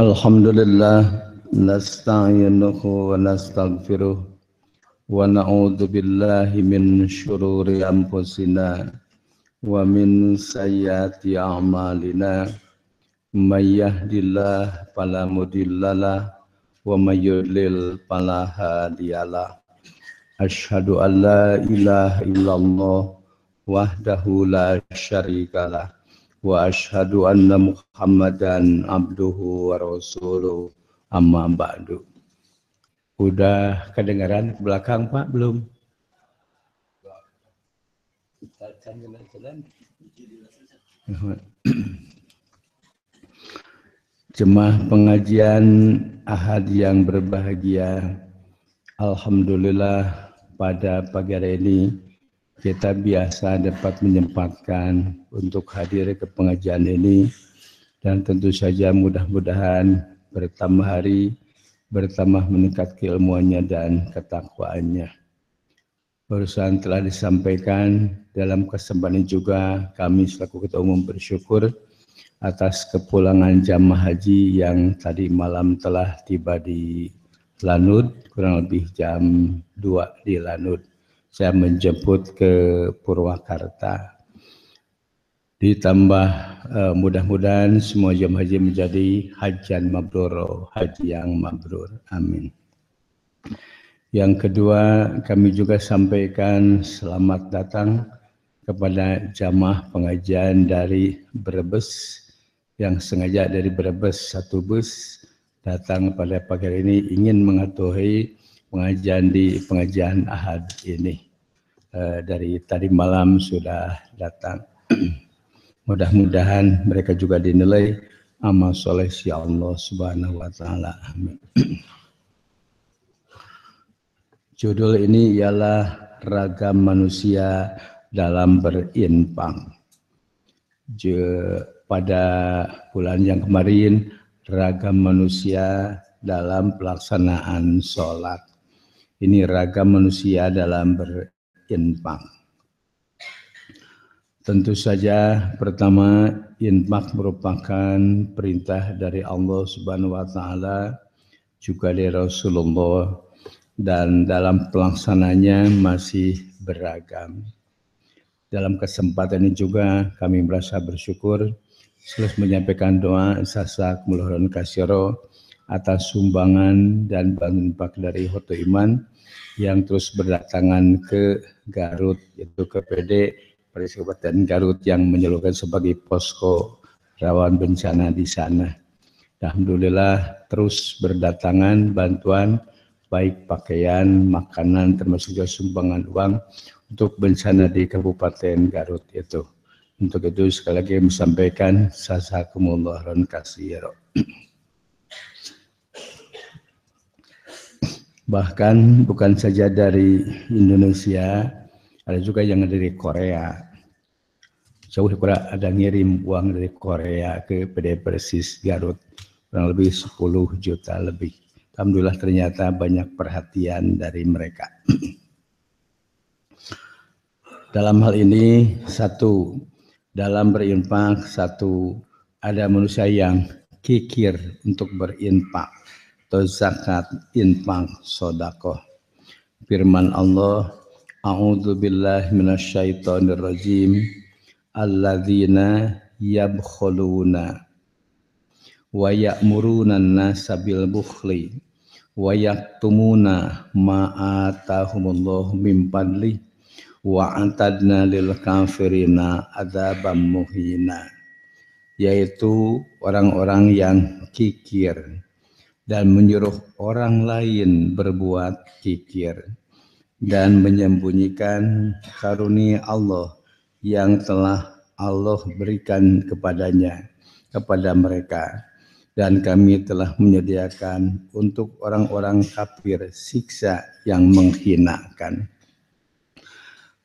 Alhamdulillah nasta'inuhu wa nastaghfiruh wa na'udzu billahi min syururi anfusina wa min sayyiati a'malina may yahdihillahu fala mudhillalah wa may yudlil fala hadiyalah asyhadu an la ilaha illallah wahdahu la syarikalah wa ashhadu anna Muhammadan abduhu wa rasuluh amma ba'du. Udah kedengaran belakang Pak belum? Jemaah pengajian Ahad yang berbahagia, alhamdulillah pada pagi hari ini kita biasa dapat menyempatkan untuk hadir ke pengajian ini, dan tentu saja mudah-mudahan bertambah hari, bertambah meningkat keilmuannya dan ketakwaannya. Barusan telah disampaikan, dalam kesempatan juga kami selaku Ketua Umum bersyukur atas kepulangan jamaah haji yang tadi malam telah tiba di Lanud, kurang lebih jam 2 di Lanud. Saya menjemput ke Purwakarta. Ditambah mudah-mudahan semua jemaah haji menjadi hajan mabrur, haji yang mabrur. Amin. Yang kedua, kami juga sampaikan selamat datang kepada jamaah pengajian dari Brebes yang sengaja dari Brebes satu bus datang pada pagi hari ini ingin mengetahui pengajian di pengajian Ahad ini. Dari tadi malam sudah datang. Mudah-mudahan mereka juga dinilai amal soleh si Allah Subhanahu wa taala. Amin. Judul ini ialah Ragam Manusia Dalam Berinfaq. Pada bulan yang kemarin, ragam manusia dalam pelaksanaan sholat. Ini ragam manusia dalam berinfaq. Tentu saja pertama, infak merupakan perintah dari Allah Subhanahu wa taala, juga dari Rasulullah, dan dalam pelaksananya masih beragam. Dalam kesempatan ini juga kami merasa bersyukur selalu menyampaikan doa sasak mulhurun kasyiro atas sumbangan dan bantuan dari Hoto Iman yang terus berdatangan ke Garut, yaitu ke PD Persis Kabupaten Garut yang menyeluruhkan sebagai posko rawan bencana di sana. Alhamdulillah terus berdatangan bantuan baik pakaian, makanan, termasuk juga sumbangan uang untuk bencana di Kabupaten Garut itu. Untuk itu sekali lagi menyampaikan jazakumullahu khairan. Bahkan bukan saja dari Indonesia, ada juga yang dari Korea. Jauh di Korea ada ngirim uang dari Korea ke PD Persis Garut, kurang lebih 10 juta lebih. Alhamdulillah ternyata banyak perhatian dari mereka. Dalam hal ini, satu, dalam berinfak, satu, ada manusia yang kikir untuk berinfak, atau zakat, infak, sodakoh. Firman Allah, A'udzubillahi minasyaitonirrajim, alladzina yabkhuluna wa ya'muruna an-nasa bil bukhli wa yaktumuna ma atahumullahu min fadli wa atadna lil kafirina adzabam muhina. Yaitu orang-orang yang kikir dan menyuruh orang lain berbuat kikir dan menyembunyikan karunia Allah yang telah Allah berikan kepada mereka, dan kami telah menyediakan untuk orang-orang kafir siksa yang menghinakan.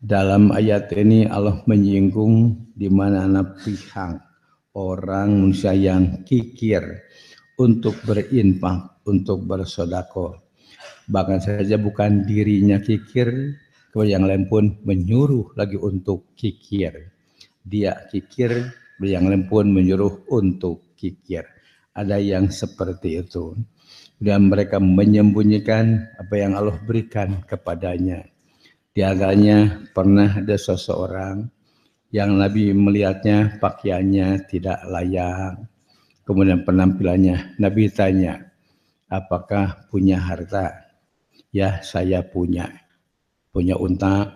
Dalam ayat ini Allah menyinggung di mana-mana pihak orang manusia yang kikir untuk berinfak, untuk bersedekah. Bahkan saja bukan dirinya kikir, kepada yang lain pun menyuruh lagi untuk kikir. Dia kikir, yang lain pun menyuruh untuk kikir. ada yang seperti itu. Dan mereka menyembunyikan apa yang Allah berikan kepadanya. Di antaranya pernah ada seseorang yang Nabi melihatnya pakaiannya tidak layak, kemudian penampilannya. Nabi tanya, apakah punya harta? Ya, saya punya. Punya unta,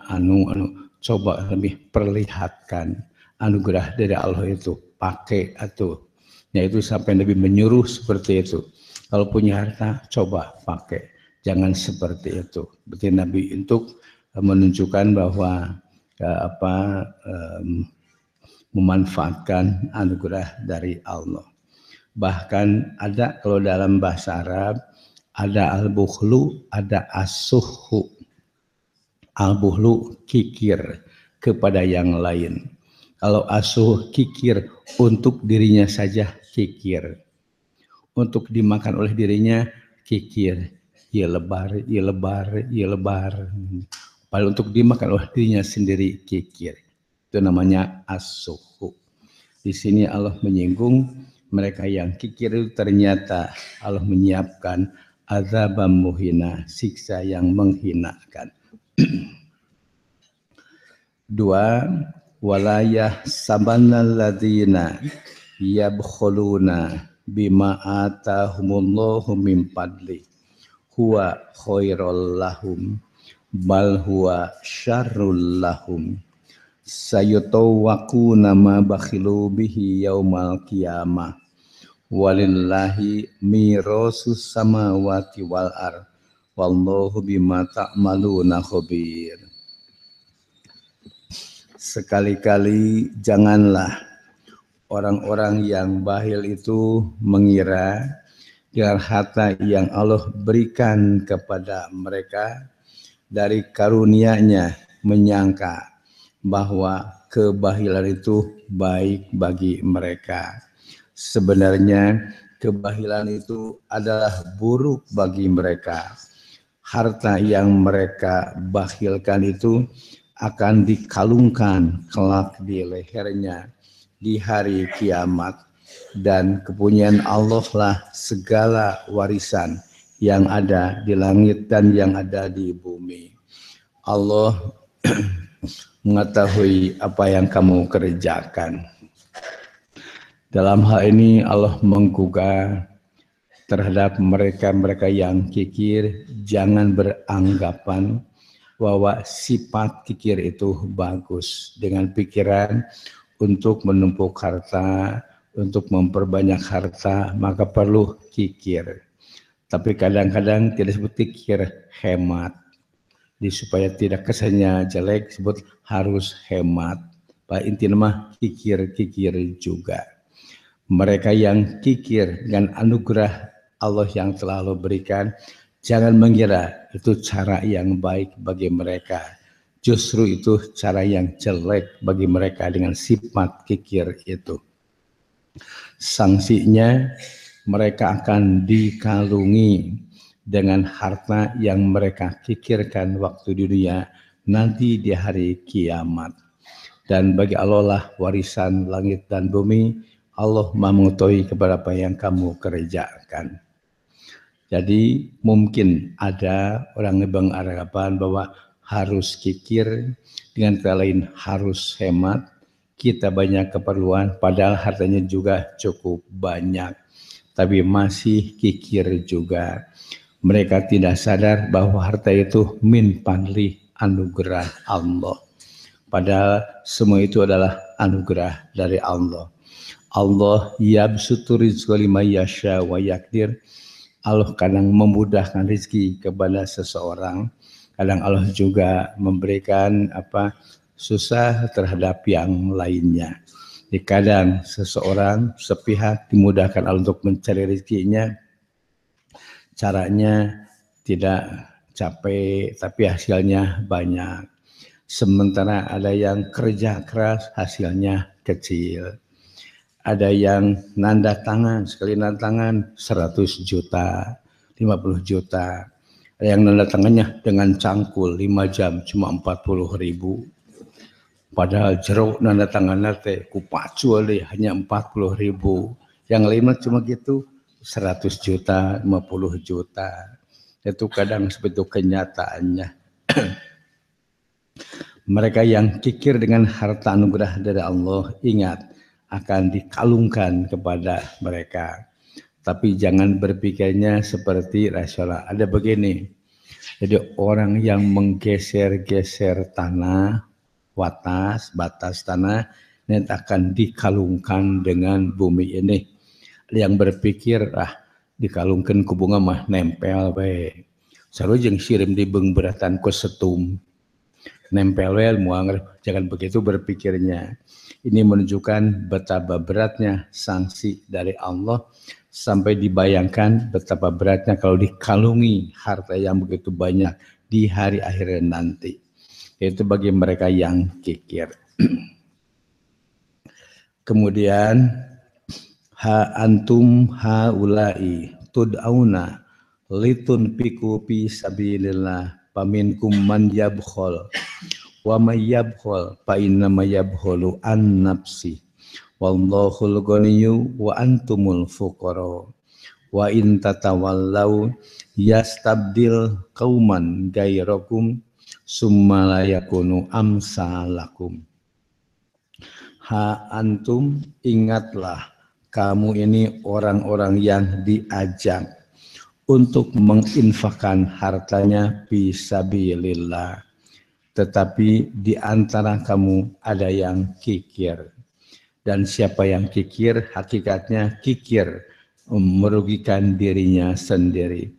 coba lebih perlihatkan anugerah dari Allah itu, pakai atau yaitu sampai Nabi menyuruh seperti itu. Kalau punya harta, coba pakai. Jangan seperti itu. Berarti Nabi untuk menunjukkan bahwa memanfaatkan anugerah dari Allah. Bahkan ada kalau dalam bahasa Arab ada al-bukhlu, ada as-suhu. Al-bukhlu kikir kepada yang lain. Kalau as-suhu kikir untuk dirinya saja kikir. Untuk dimakan oleh dirinya kikir. Ia lebar, ia lebar, ia lebar. Padahal untuk dimakan oleh dirinya sendiri kikir. Itu namanya as-suhu. Di sini Allah menyinggung mereka yang kikir itu, ternyata Allah menyiapkan azabam muhina, siksa yang menghinakan. Dua, walayah sabanal ladina yabkhuluna bima atahumullahu min fadli huwa khairul lahum bal huwa syarrul lahum sayutawwaquna ma bakhilu bihi yaumal qiyamah walillahi mirasus samawati wal ard wallahu bima ta'maluna khabir. Sekali-kali janganlah orang-orang yang bahil itu mengira dengan harta yang Allah berikan kepada mereka dari karunia-Nya, menyangka bahwa kebahilan itu baik bagi mereka. Sebenarnya kebahilan itu adalah buruk bagi mereka. Harta yang mereka bakhilkan itu akan dikalungkan kelak di lehernya di hari kiamat. Dan kepunyaan Allah lah segala warisan yang ada di langit dan yang ada di bumi. Allah mengetahui apa yang kamu kerjakan. Dalam hal ini Allah menggugah terhadap mereka-mereka yang kikir, jangan beranggapan bahwa sifat kikir itu bagus dengan pikiran untuk menumpuk harta, untuk memperbanyak harta, maka perlu kikir. Tapi kadang-kadang tidak sebut kikir, hemat. Supaya tidak kesannya jelek, sebut harus hemat. Pak, intinya mah kikir-kikir juga. Mereka yang kikir dengan anugerah Allah yang telah Allah berikan, jangan mengira itu cara yang baik bagi mereka. Justru itu cara yang jelek bagi mereka dengan sifat kikir itu. Sanksinya mereka akan dikalungi dengan harta yang mereka kikirkan waktu di dunia, nanti di hari kiamat. Dan bagi Allah lah warisan langit dan bumi, Allah mengetahui kepada apa yang kamu kerjakan. Jadi mungkin ada orang yang beranggapan bahwa harus kikir, dengan kata lain harus hemat, kita banyak keperluan, padahal hartanya juga cukup banyak. Tapi masih kikir juga. Mereka tidak sadar bahwa harta itu min fadli, anugerah Allah. Padahal semua itu adalah anugerah dari Allah. Allah yabsutu rizqa liman yasha wa yaqdir. Allah kadang memudahkan rezeki kepada seseorang. Kadang Allah juga memberikan susah terhadap yang lainnya. Jadi kadang seseorang sepihak dimudahkan Allah untuk mencari rezekinya. Caranya tidak capek, tapi hasilnya banyak. Sementara ada yang kerja keras, hasilnya kecil. Ada yang nanda tangan, sekali nanda tangan 100 juta, 50 juta. Ada yang nanda tangannya dengan cangkul 5 jam cuma 40.000. Padahal jeruk nanda tangannya ku pacu hanya 40.000. Yang lima cuma gitu 100 juta, 50 juta. Itu kadang seperti kenyataannya. Mereka yang kikir dengan harta anugerah dari Allah, ingat akan dikalungkan kepada mereka. Tapi jangan berpikirnya seperti rasional. Ada begini, jadi orang yang menggeser-geser tanah, watas, batas tanah, nanti akan dikalungkan dengan bumi ini. Yang berpikir, dikalungkan ku bunga mah nempel baik. Saru jeung sirim di beung beratan ku setum. Nempel baik, jangan begitu berpikirnya. Ini menunjukkan betapa beratnya sanksi dari Allah, sampai dibayangkan betapa beratnya kalau dikalungi harta yang begitu banyak di hari akhir nanti. Itu bagi mereka yang kikir. Kemudian ha antum haulai tud'auna litunfiqu fi sabilillah faminkum man yabkhul wa may yabkhul fa innama yabkhulu an nafsi. Wallahul ghaniyu wa antumul fuqara wa in tatawallau yastabdil qauman gairakum summa la yakunu amsalakum. Ha antum, ingatlah kamu ini orang-orang yang diajak untuk menginfakkan hartanya fi sabilillah, tetapi di antara kamu ada yang kikir. Dan siapa yang kikir, hakikatnya kikir merugikan dirinya sendiri.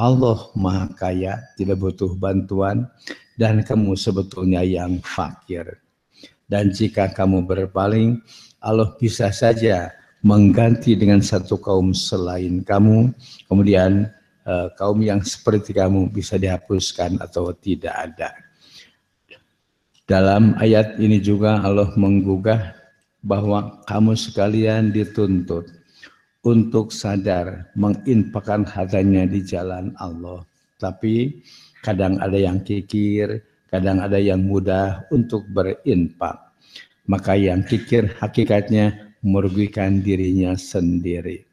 Allah Maha Kaya, tidak butuh bantuan, dan kamu sebetulnya yang fakir. Dan jika kamu berpaling, Allah bisa saja mengganti dengan satu kaum selain kamu, kemudian kaum yang seperti kamu bisa dihapuskan atau tidak ada. Dalam ayat ini juga Allah menggugah bahwa kamu sekalian dituntut untuk sadar menginfakkan hartanya di jalan Allah. Tapi kadang ada yang kikir, kadang ada yang mudah untuk berinfak. Maka yang kikir hakikatnya merugikan dirinya sendiri.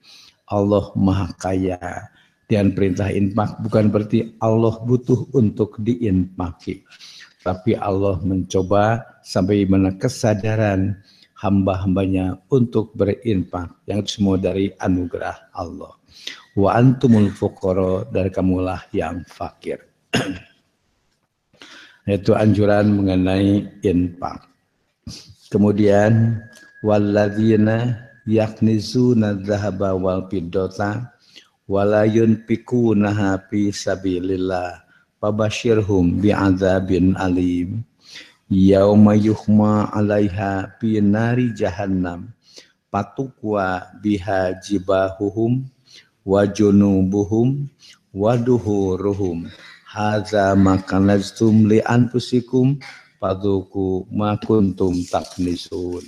Allah Maha Kaya, dan perintah infak bukan berarti Allah butuh untuk diinfaki. Tapi Allah mencoba sampai mana kesadaran hamba-hambanya untuk berinfak, yang semua dari anugerah Allah. Wa antumul fuqara, dari kamulah yang fakir. Itu anjuran mengenai infak. Kemudian walladzina yaknizuna dzahaba wal fiddata wala yunfikunaha fi sabilillah fabashirhum bi'adzabin alim. Yauma yuhma 'alaiha fi nari jahannam patukwa biha jibahuhum wa junubuhum wa duhuruhum hadza ma kanaztum li anfusikum fadzuqu ma kuntum taknisun.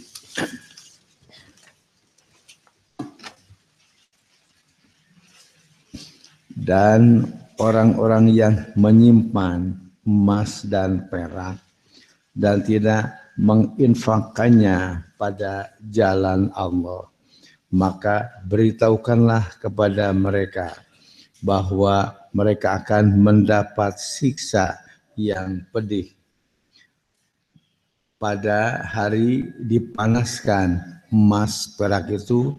Dan orang-orang yang menyimpan emas dan perak dan tidak menginfakkannya pada jalan Allah, maka beritahukanlah kepada mereka bahwa mereka akan mendapat siksa yang pedih. Pada hari dipanaskan emas perak itu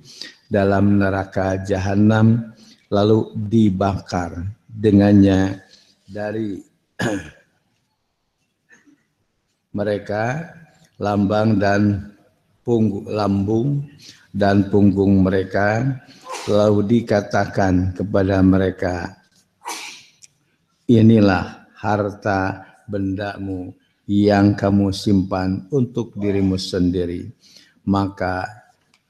dalam neraka jahanam, lalu dibakar dengannya dari mereka lambang dan punggung, lambung dan punggung mereka, lalu dikatakan kepada mereka, inilah harta bendamu yang kamu simpan untuk dirimu sendiri. Maka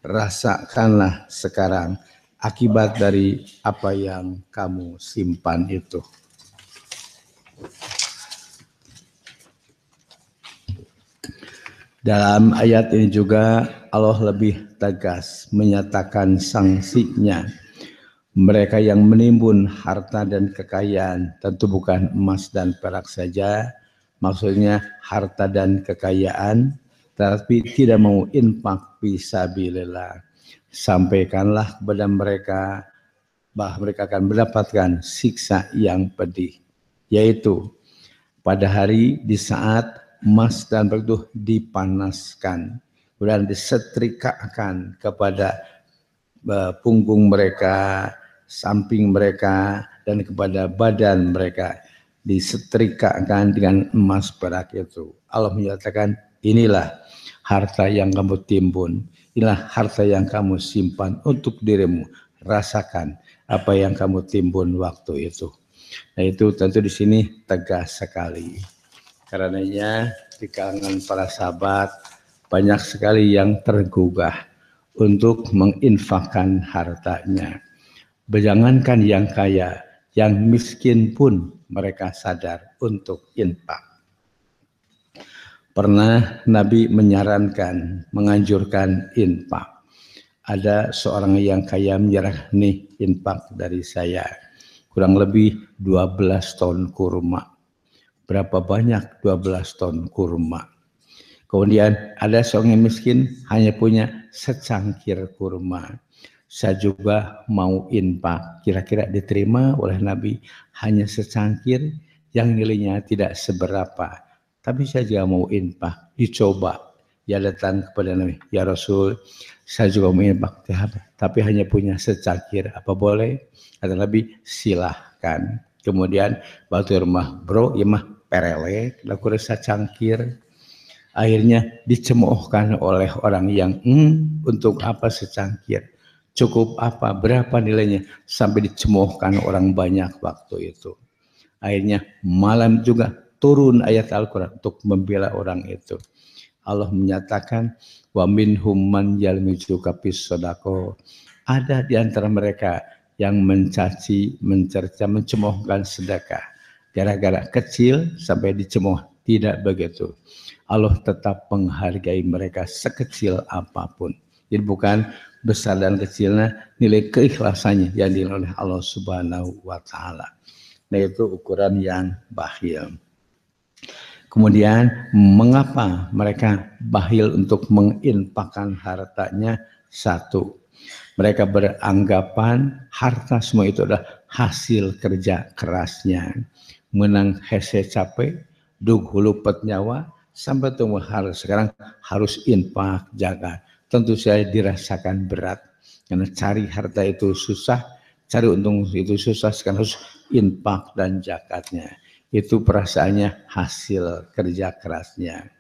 rasakanlah sekarang akibat dari apa yang kamu simpan itu. Dalam ayat ini juga Allah lebih tegas menyatakan sanksinya. Mereka yang menimbun harta dan kekayaan, tentu bukan emas dan perak saja, maksudnya harta dan kekayaan, tetapi tidak mau infak fi sabilillah. Sampaikanlah kepada mereka bahwa mereka akan mendapatkan siksa yang pedih, yaitu pada hari di saat emas dan perak dipanaskan, kemudian disetrikakan kepada punggung mereka, samping mereka, dan kepada badan mereka, disetrikakan dengan emas perak itu. Allah menyatakan, inilah harta yang kamu timbun, inilah harta yang kamu simpan untuk dirimu. Rasakan apa yang kamu timbun waktu itu. Nah, itu tentu di sini tegas sekali. Karenanya di kalangan para sahabat banyak sekali yang tergugah untuk menginfakkan hartanya. Jangankan yang kaya, yang miskin pun mereka sadar untuk infak. Pernah Nabi menyarankan, menganjurkan infak. Ada seorang yang kaya menyerah, nih infak dari saya. Kurang lebih 12 ton kurma. Berapa banyak 12 ton kurma? Kemudian ada seorang yang miskin hanya punya secangkir kurma. Saya juga mau infak. Kira-kira diterima oleh Nabi hanya secangkir yang nilainya tidak seberapa. Tapi saya juga mau infak, dicoba. Dia datang kepada Nabi, ya Rasul, saya juga mau infak, tapi hanya punya secangkir, apa boleh? Kata Nabi, silahkan. Kemudian waktu rumah bro, ya mah perelek, laku rasa cangkir. Akhirnya dicemoohkan oleh orang yang, untuk apa secangkir? Cukup apa? Berapa nilainya? Sampai dicemoohkan orang banyak waktu itu. Akhirnya malam juga turun ayat Al-Quran untuk membela orang itu. Allah menyatakan, wa minhum man yalmizuka bis sodaqoh. Ada di antara mereka yang mencaci, mencerca, mencemoohkan sedekah. Gara-gara kecil sampai dicemooh. Tidak begitu. Allah tetap menghargai mereka sekecil apapun. Jadi bukan besar dan kecilnya, nilai keikhlasannya yang dinilai oleh Allah Subhanahu wa Ta'ala. Nah, itu ukuran yang bakhil. Kemudian mengapa mereka bakhil untuk menginfakkan hartanya? Satu, mereka beranggapan harta semua itu adalah hasil kerja kerasnya. Menang hese capek, dug hulu pet nyawa, sampai tunggu harus sekarang harus infak jaga. Tentu saya dirasakan berat karena cari harta itu susah, cari untung itu susah, sekarang harus infak dan zakatnya. Itu perasaannya hasil kerja kerasnya.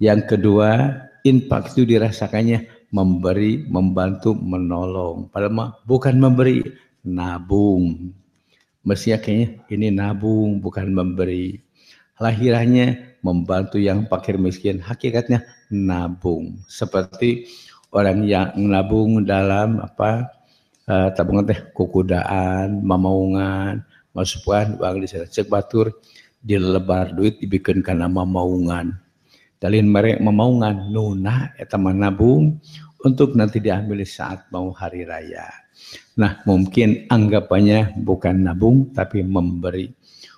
Yang kedua, infak itu dirasakannya memberi, membantu, menolong. Padahal bukan memberi, nabung. Mestinya kayaknya ini nabung, bukan memberi. Lahirannya membantu yang fakir miskin, hakikatnya nabung. Seperti orang yang nabung dalam tabungan teh kukudaan, mamaungan. Masukkan uang di sana, cek batur dilebar duit dibikin karena mamaungan. Dalin merek mamaungan nuna etaman nabung untuk nanti diambil saat mau hari raya. Nah, mungkin anggapannya bukan nabung tapi memberi.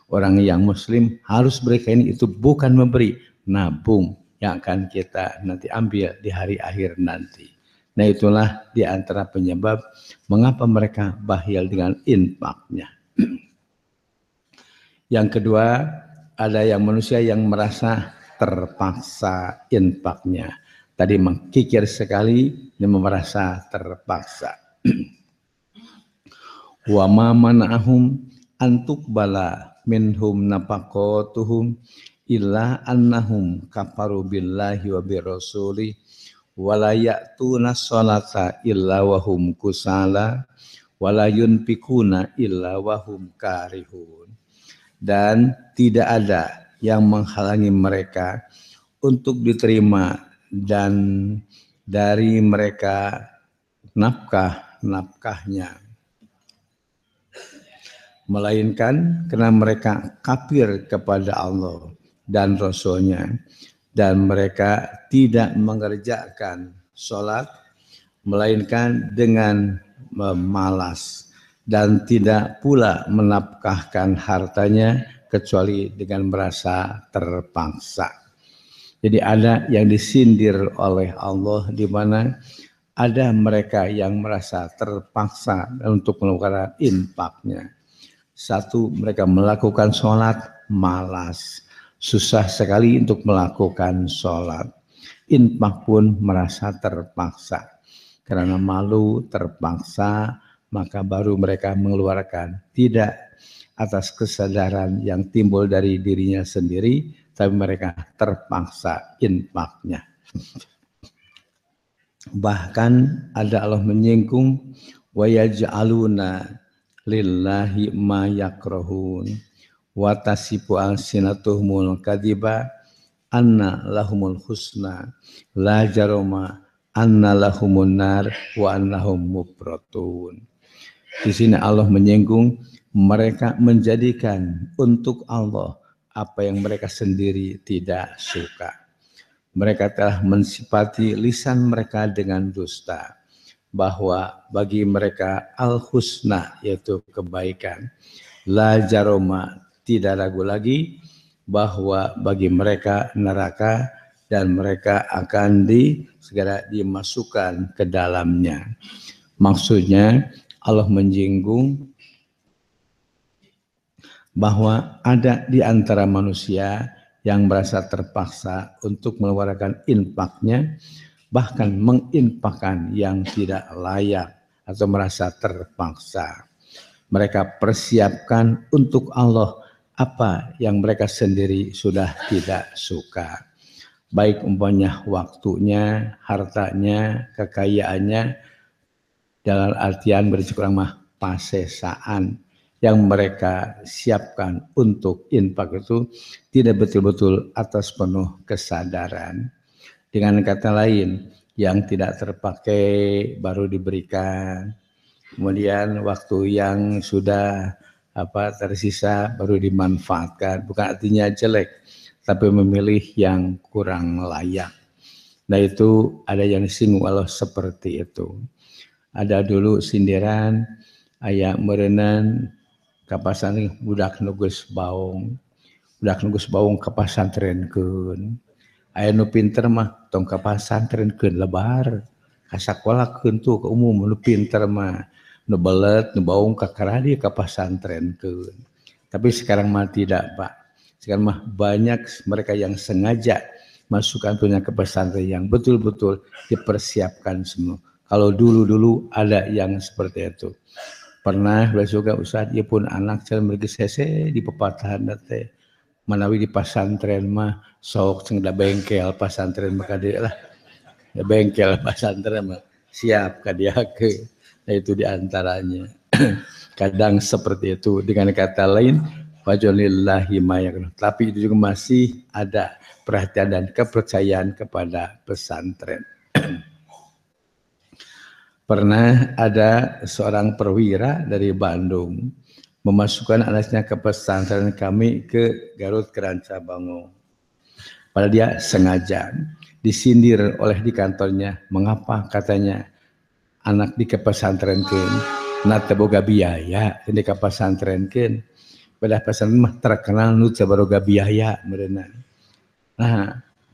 Orang yang muslim harus berkain itu bukan memberi, nabung yang akan kita nanti ambil di hari akhir nanti. Nah, itulah di antara penyebab mengapa mereka bakhil dengan infaknya. Yang kedua, ada yang manusia yang merasa terpaksa infaknya. Tadi mengkikir sekali, dia merasa terpaksa. Wa ma mana'ahum antuqbala minhum nafaqatuhum illa annahum kafaru billahi wa birrasuli wa la ya'tuna sholata illa wa hum kusala wa la yunfikuna illa wa hum karihun. Dan tidak ada yang menghalangi mereka untuk diterima dan dari mereka nafkah-nafkahnya, melainkan karena mereka kafir kepada Allah dan Rasulnya, dan mereka tidak mengerjakan sholat melainkan dengan malas, dan tidak pula menafkahkan hartanya kecuali dengan merasa terpaksa. Jadi ada yang disindir oleh Allah di mana ada mereka yang merasa terpaksa untuk melakukan infaknya. Satu, mereka melakukan sholat malas, susah sekali untuk melakukan sholat. Infak pun merasa terpaksa, karena malu terpaksa, maka baru mereka mengeluarkan. Tidak atas kesadaran yang timbul dari dirinya sendiri, tapi mereka terpaksa infaknya. Bahkan ada Allah menyinggung, wa yaj'aluna lillahi ma yakrahun wa tasifu alsinatuhumul kadhiba anna lahumul husna la jaruma anna lahumun nar wa annahum mubratun. Di sini Allah menyinggung mereka menjadikan untuk Allah apa yang mereka sendiri tidak suka. Mereka telah mensifati lisan mereka dengan dusta, bahwa bagi mereka al-husna yaitu kebaikan. La jaroma, tidak ragu lagi bahwa bagi mereka neraka dan mereka akan segera dimasukkan ke dalamnya. Maksudnya Allah menjinggung bahwa ada di antara manusia yang merasa terpaksa untuk mengeluarkan infaknya, bahkan menginfakkan yang tidak layak atau merasa terpaksa. Mereka persiapkan untuk Allah apa yang mereka sendiri sudah tidak suka. Baik umpamanya waktunya, hartanya, kekayaannya, dalam artian berkurang mah pasesaan yang mereka siapkan untuk infak itu tidak betul-betul atas penuh kesadaran. Dengan kata lain, yang tidak terpakai baru diberikan, kemudian waktu yang sudah tersisa baru dimanfaatkan. Bukan artinya jelek, tapi memilih yang kurang layak. Nah itu ada yang disinggung Allah seperti itu. Ada dulu sindiran, ayah merenan, kapasan budak nugus baung. Budak nugus baung kapasan terenkeun. Aya nu pinter mah tong ka pasantrenkeun lebar ka sakolahkeun tuh ke umum, nu pinter mah nu beuleut nu baung ka karadi ka pasantrenkeun. Tapi sekarang mah tidak, Pak. Sekarang mah banyak mereka yang sengaja masukkan punya ke pesantren yang betul-betul dipersiapkan semua. Kalau dulu-dulu ada yang seperti itu. Pernah beliau juga Ustaz, ieu pun anak cenah mergesese di pepatahan teh. Manawi di pasantren mah sok ceng da bengkel pasantren mah kadieu lah. Da bengkel pasantren mah siap kadiake. Nah itu diantaranya. Kadang seperti itu. Dengan kata lain, wajalillahi mayakrah. Tapi itu juga masih ada perhatian dan kepercayaan kepada pesantren. Pernah ada seorang perwira dari Bandung memasukkan anaknya ke pesantren kami ke Garut Keranca Bango. Padahal dia sengaja disindir oleh di kantornya. Mengapa katanya anak di pesantrenkeun? Na teu boga biaya di pesantrenkeun. Padahal pesantren mah terkenal nu teu boga biaya meureunna. Nah,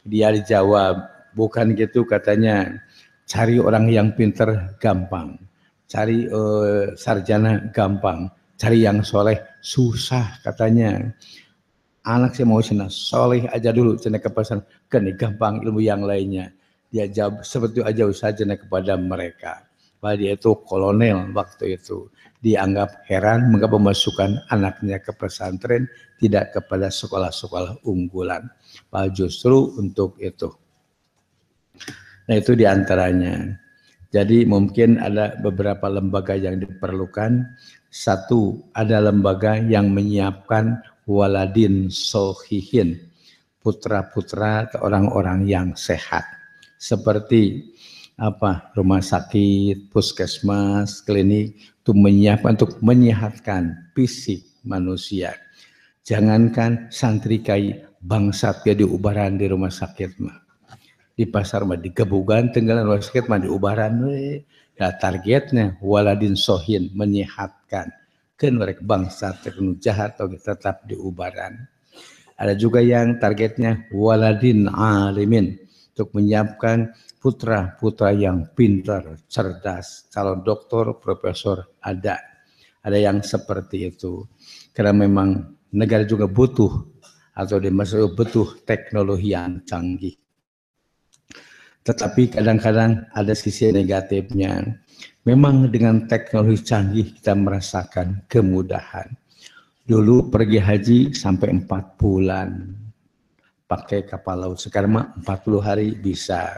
dia dijawab, bukan gitu katanya. Cari orang yang pintar gampang. Cari sarjana gampang. Cari yang soleh susah katanya. Anak saya mau cina soleh aja dulu, cina kepasan kena gampang ilmu yang lainnya. Dia jawab seperti itu aja usaha cina kepada mereka. Padahal dia itu kolonel waktu itu. Dianggap heran mengapa memasukkan anaknya ke pesantren tidak kepada sekolah-sekolah unggulan. Padahal justru untuk itu. Nah itu diantaranya. Jadi mungkin ada beberapa lembaga yang diperlukan. Satu, ada lembaga yang menyiapkan waladin sohihin, putra-putra orang-orang yang sehat. Seperti rumah sakit, puskesmas, klinik, itu menyiapkan untuk menyehatkan fisik manusia. Jangankan santri kai bangsat dia diubaran di rumah sakit mah. Di pasar mah digebugan, tinggalan rumah sakit mah diubaran. Nah, targetnya waladin sohin, menyehatkan. Kan mereka bangsa terkena jahat atau tetap diubaran. Ada juga yang targetnya waladin alimin, untuk menyiapkan putra-putra yang pintar, cerdas, calon doktor, profesor ada. Ada yang seperti itu. Karena memang negara juga butuh atau di masa itu butuh teknologi yang canggih. Tetapi kadang-kadang ada sisi negatifnya. Memang dengan teknologi canggih kita merasakan kemudahan. Dulu pergi haji sampai 4 bulan pakai kapal laut. Sekarang mah 40 hari bisa.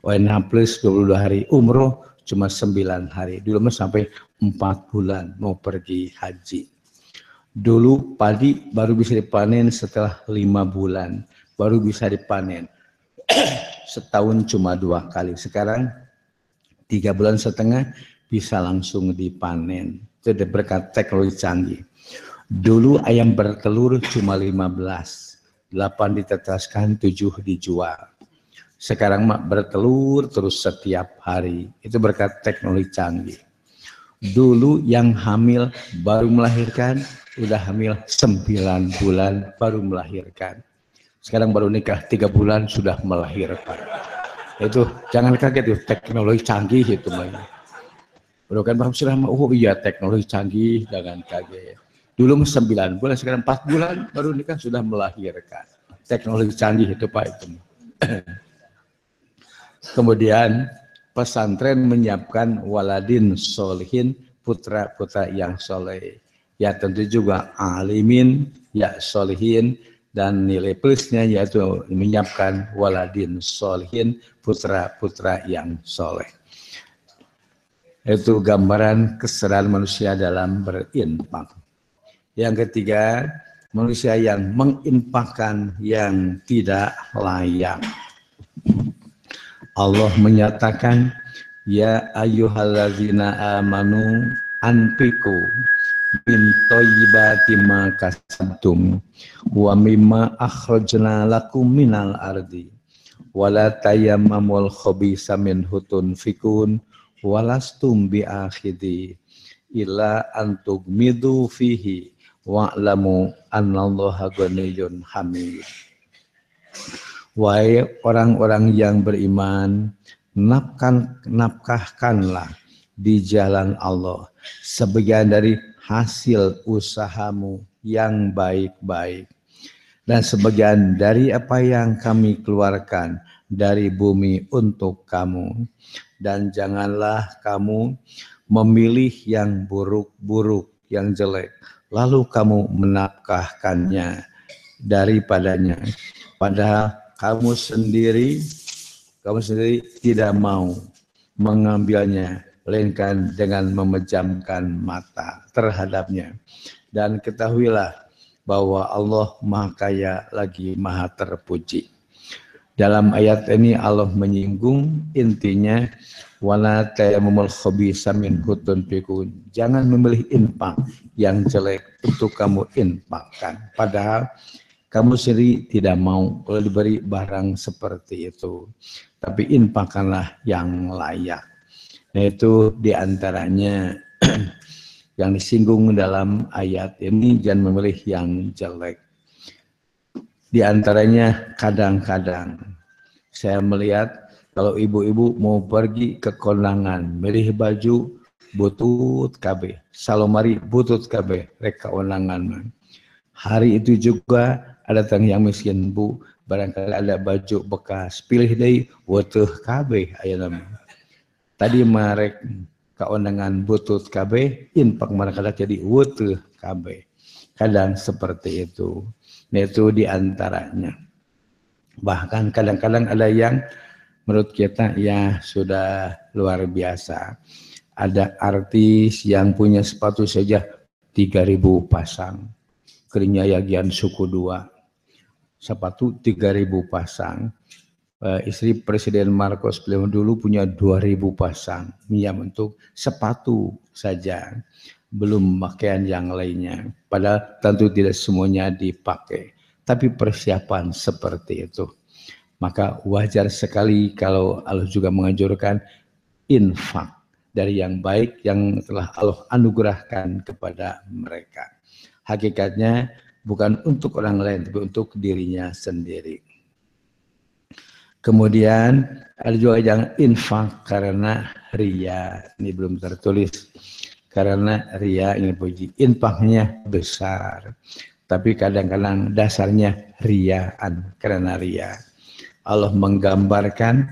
ONH plus 22 hari. Umroh cuma 9 hari. Dulu mah sampai 4 bulan mau pergi haji. Dulu padi baru bisa dipanen setelah 5 bulan. Baru bisa dipanen. Setahun cuma 2 kali. Sekarang 3,5 bulan bisa langsung dipanen. Itu berkat teknologi canggih. Dulu ayam bertelur cuma 15. 8 ditetaskan, 7 dijual. Sekarang mak bertelur terus setiap hari. Itu berkat teknologi canggih. Dulu yang hamil baru melahirkan, udah hamil 9 bulan baru melahirkan. Sekarang baru nikah 3 bulan sudah melahirkan. Itu jangan kaget itu teknologi canggih itu mainnya. Bukan paham sirah oh iya teknologi canggih jangan kaget. Dulu 9 bulan sekarang 4 bulan baru nikah sudah melahirkan. Teknologi canggih itu Pak itu. Kemudian pesantren menyiapkan waladin solihin putra-putra yang soleh. Ya tentu juga alimin ya solihin. Dan nilai plusnya yaitu menyiapkan waladin solihin putra-putra yang soleh. Itu gambaran kesadaran manusia dalam berinfak. Yang ketiga, manusia yang menginfakkan yang tidak layak. Allah menyatakan, ya ayyuhallazina amanu anfiqu min thayyibati ma kasabtum wa mimma akhrajna lakum minal ardi wala tayammamul khabisa minhu tunfikun walastum biakhidhi illa an tugmidu fihi wa'lamu annallaha ghaniyyun hamid. Wahai orang-orang yang beriman, nafkahkanlah di jalan Allah sebagian dari hasil usahamu yang baik-baik dan sebagian dari apa yang kami keluarkan dari bumi untuk kamu, dan janganlah kamu memilih yang buruk-buruk, yang jelek, lalu kamu menafkahkannya daripadanya padahal kamu sendiri tidak mau mengambilnya melainkan dengan memejamkan mata terhadapnya. Dan ketahuilah bahwa Allah Maha Kaya lagi Maha Terpuji. Dalam ayat ini Allah menyinggung intinya wala tayammul khabisa minhu tunfiqun. Jangan memilih infak yang jelek untuk kamu infakkan padahal kamu sendiri tidak mau kalau diberi barang seperti itu. Tapi infakkanlah yang layak. Itu diantaranya yang disinggung dalam ayat ini, jangan memilih yang jelek. Diantaranya kadang-kadang saya melihat kalau ibu-ibu mau pergi ke kondangan, milih baju butut KB, salomari butut KB, reka kondangan. Hari itu juga ada yang miskin bu, barangkali ada baju bekas, pilih deh butut KB ayat nama. Tadi marek keondangan butut KB, infak kadang jadi wutuh KB. Kadang seperti itu. Nah, itu diantaranya. Bahkan kadang-kadang ada yang menurut kita ya sudah luar biasa. Ada artis yang punya sepatu saja 3.000 pasang. Keringnya yagian suku 2. Sepatu 3.000 pasang. Istri Presiden Marcos beliau dulu punya 2.000 pasang minyak untuk sepatu saja, belum pakaian yang lainnya. Padahal tentu tidak semuanya dipakai, tapi persiapan seperti itu. Maka wajar sekali kalau Allah juga menganjurkan infak dari yang baik yang telah Allah anugerahkan kepada mereka. Hakikatnya bukan untuk orang lain, tapi untuk dirinya sendiri. Kemudian ada juga jangan infak karena ria. Ini belum tertulis. Karena ria ini puji. Infaknya besar. Tapi kadang-kadang dasarnya riaan. Karena ria. Allah menggambarkan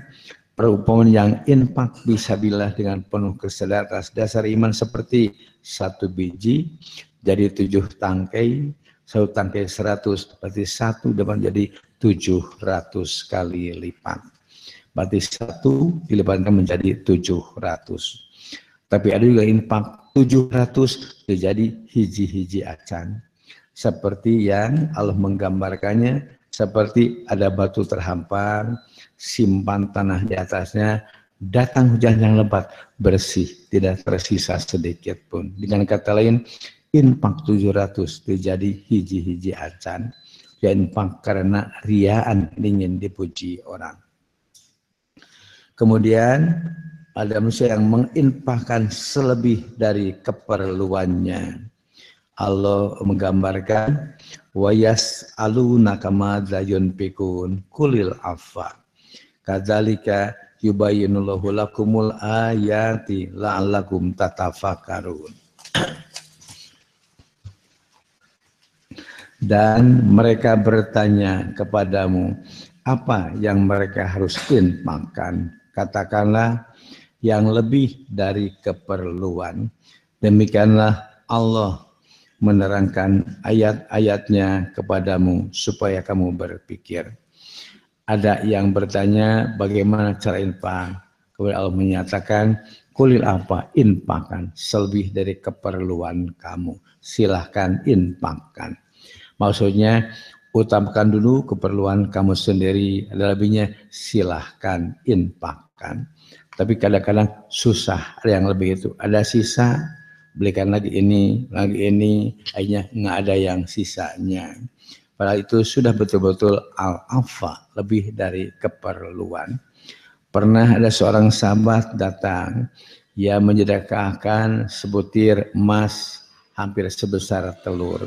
perumpamaan yang infak bisabilah dengan penuh kesadaran atas dasar iman seperti satu biji jadi 7 tangkai, satu tangkai 100, berarti 1 dapat jadi 700 kali lipat. Berarti 1 dilipatkan menjadi 700. Tapi ada juga infak 700 jadi hiji-hiji acan. Seperti yang Allah menggambarkannya, seperti ada batu terhampar, simpan tanah di atasnya, datang hujan yang lebat, bersih, tidak tersisa sedikit pun. Dengan kata lain, infak 700 jadi hiji-hiji acan. Ya infak karena riaan, ingin dipuji orang. Kemudian ada manusia yang menginfakkan selebih dari keperluannya. Allah menggambarkan wayas aluna kama dayunpikun kulil afwa. Kadzalika yubayyinullahu lakumul ayati la'allakum tatafakkarun. Dan mereka bertanya kepadamu apa yang mereka harus infakkan? Katakanlah yang lebih dari keperluan. Demikianlah Allah menerangkan ayat-ayatnya kepadamu supaya kamu berpikir. Ada yang bertanya bagaimana cara infak. Kemudian Allah menyatakan kulil apa? Infakkan selebih dari keperluan kamu. Silahkan infakkan. Maksudnya utamakan dulu keperluan kamu sendiri. Ada lebihnya silahkan infakkan. Tapi kadang-kadang susah, ada yang lebih itu. Ada sisa, belikan lagi ini, akhirnya nggak ada yang sisanya. Padahal itu sudah betul-betul al-afa, lebih dari keperluan. Pernah ada seorang sahabat datang, ia menyedekahkan sebutir emas hampir sebesar telur.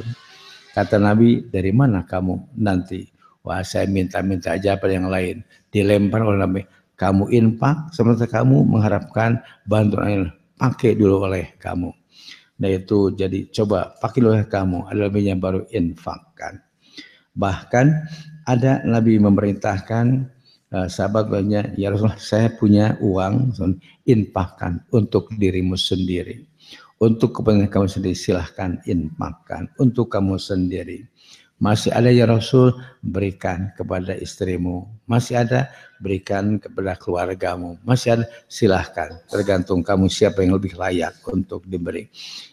Kata Nabi, dari mana kamu nanti? Wah, saya minta-minta aja pada yang lain. Dilempar oleh Nabi. Kamu infak, sementara kamu mengharapkan bantuan Allah. Pakai dulu oleh kamu. Nah itu jadi coba pakai dulu oleh kamu. Ada lebihnya baru infakkan. Bahkan ada Nabi memerintahkan sahabat banyak, ya Rasulullah saya punya uang, infakkan untuk dirimu sendiri. Untuk kepentingan kamu sendiri silahkan infakkan. Untuk kamu sendiri. Masih ada ya Rasul, berikan kepada istrimu. Masih ada, berikan kepada keluargamu. Masih ada, silahkan. Tergantung kamu siapa yang lebih layak untuk diberi.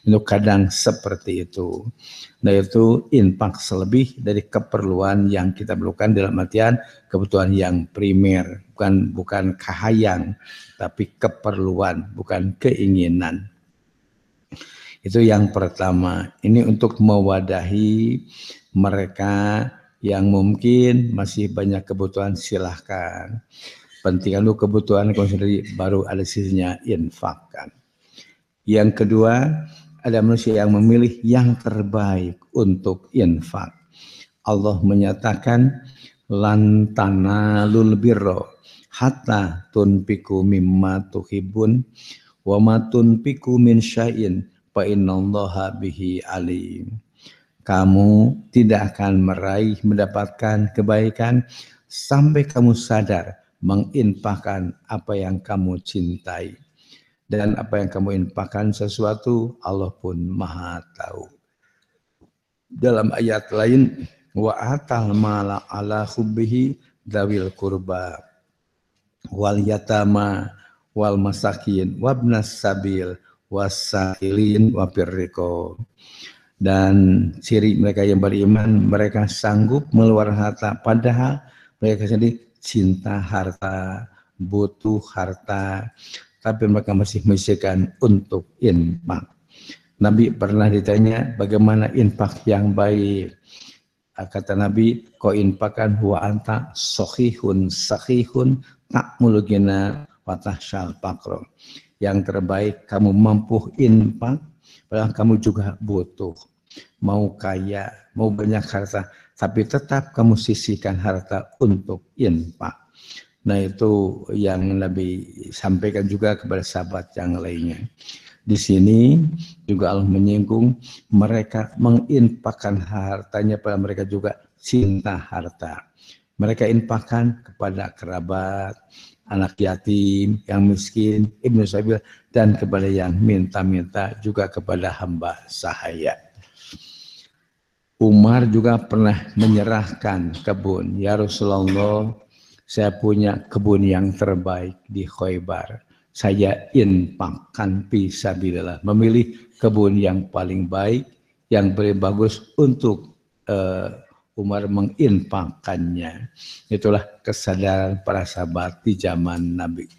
Itu kadang seperti itu. Nah itu infak selebih dari keperluan yang kita perlukan dalam artian kebutuhan yang primer. Bukan kahayang, tapi keperluan, bukan keinginan. Itu yang pertama. Ini untuk mewadahi mereka yang mungkin masih banyak kebutuhan silahkan. Pentingkan lu kebutuhan kamu sendiri baru ada sisinya infakkan. Yang kedua, ada manusia yang memilih yang terbaik untuk infak. Allah menyatakan lan tanalul birra hatta tunfiqu mimma tuhibun wa ma tunfiqu min syai'in fa innallaha bihi alim. Kamu tidak akan meraih, mendapatkan kebaikan sampai kamu sadar menginfakkan apa yang kamu cintai. Dan apa yang kamu infakkan sesuatu, Allah pun maha tahu. Dalam ayat lain, wa'atal mala ala hubbihi dawil kurba wal yatama wal masakin wabnas sabil wasailin wapirriko. Dan ciri mereka yang beriman, mereka sanggup meluarkan harta. Padahal mereka sendiri cinta harta, butuh harta. Tapi mereka masih memikirkan untuk infak. Nabi pernah ditanya bagaimana infak yang baik. Kata Nabi, kau infakkan huwa anta sohihun sahihun ta'mulugina watahsyal pakro. Yang terbaik kamu mampu infak. Padahal kamu juga butuh, mau kaya, mau banyak harta, tapi tetap kamu sisihkan harta untuk infak. Nah, itu yang Nabi sampaikan juga kepada sahabat yang lainnya. Di sini juga Allah menyinggung mereka menginfakkan hartanya, pada mereka juga cinta harta. Mereka infakkan kepada kerabat, anak yatim, yang miskin, ibnu sabil, dan kepada yang minta-minta, juga kepada hamba sahaya. Umar juga pernah menyerahkan kebun. Ya Rasulullah, saya punya kebun yang terbaik di Khaybar. Saya infakkan fisabilillah, memilih kebun yang paling baik, yang paling bagus untuk Umar menginfakkannya. Itulah kesadaran para sahabat di zaman Nabi.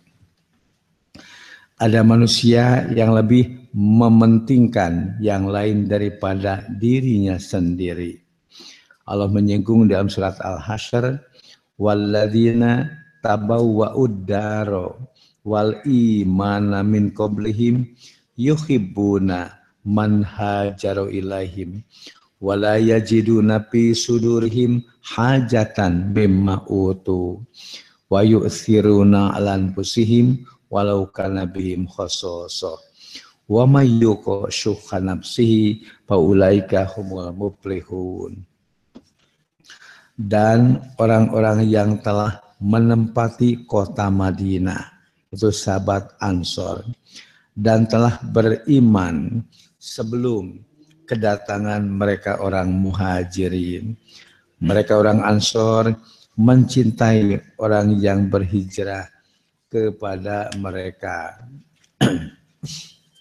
Ada manusia yang lebih mementingkan yang lain daripada dirinya sendiri. Allah menyinggung dalam surat Al-Hasyr, walladzina tabawwa'ud daro wal imana min qablihim yuhibbuna man hajaru ilaihim wala yajiduna fi sudurihim hajatan mimma utu wa yu'thiruna 'ala anfusihim walau kana bihim khasasa wa may yuqashuha nafsihi fa ulaika humul muflihun. Dan orang-orang yang telah menempati kota Madinah, itu sahabat Ansor, dan telah beriman sebelum kedatangan mereka orang Muhajirin. Mereka orang Ansor mencintai orang yang berhijrah kepada mereka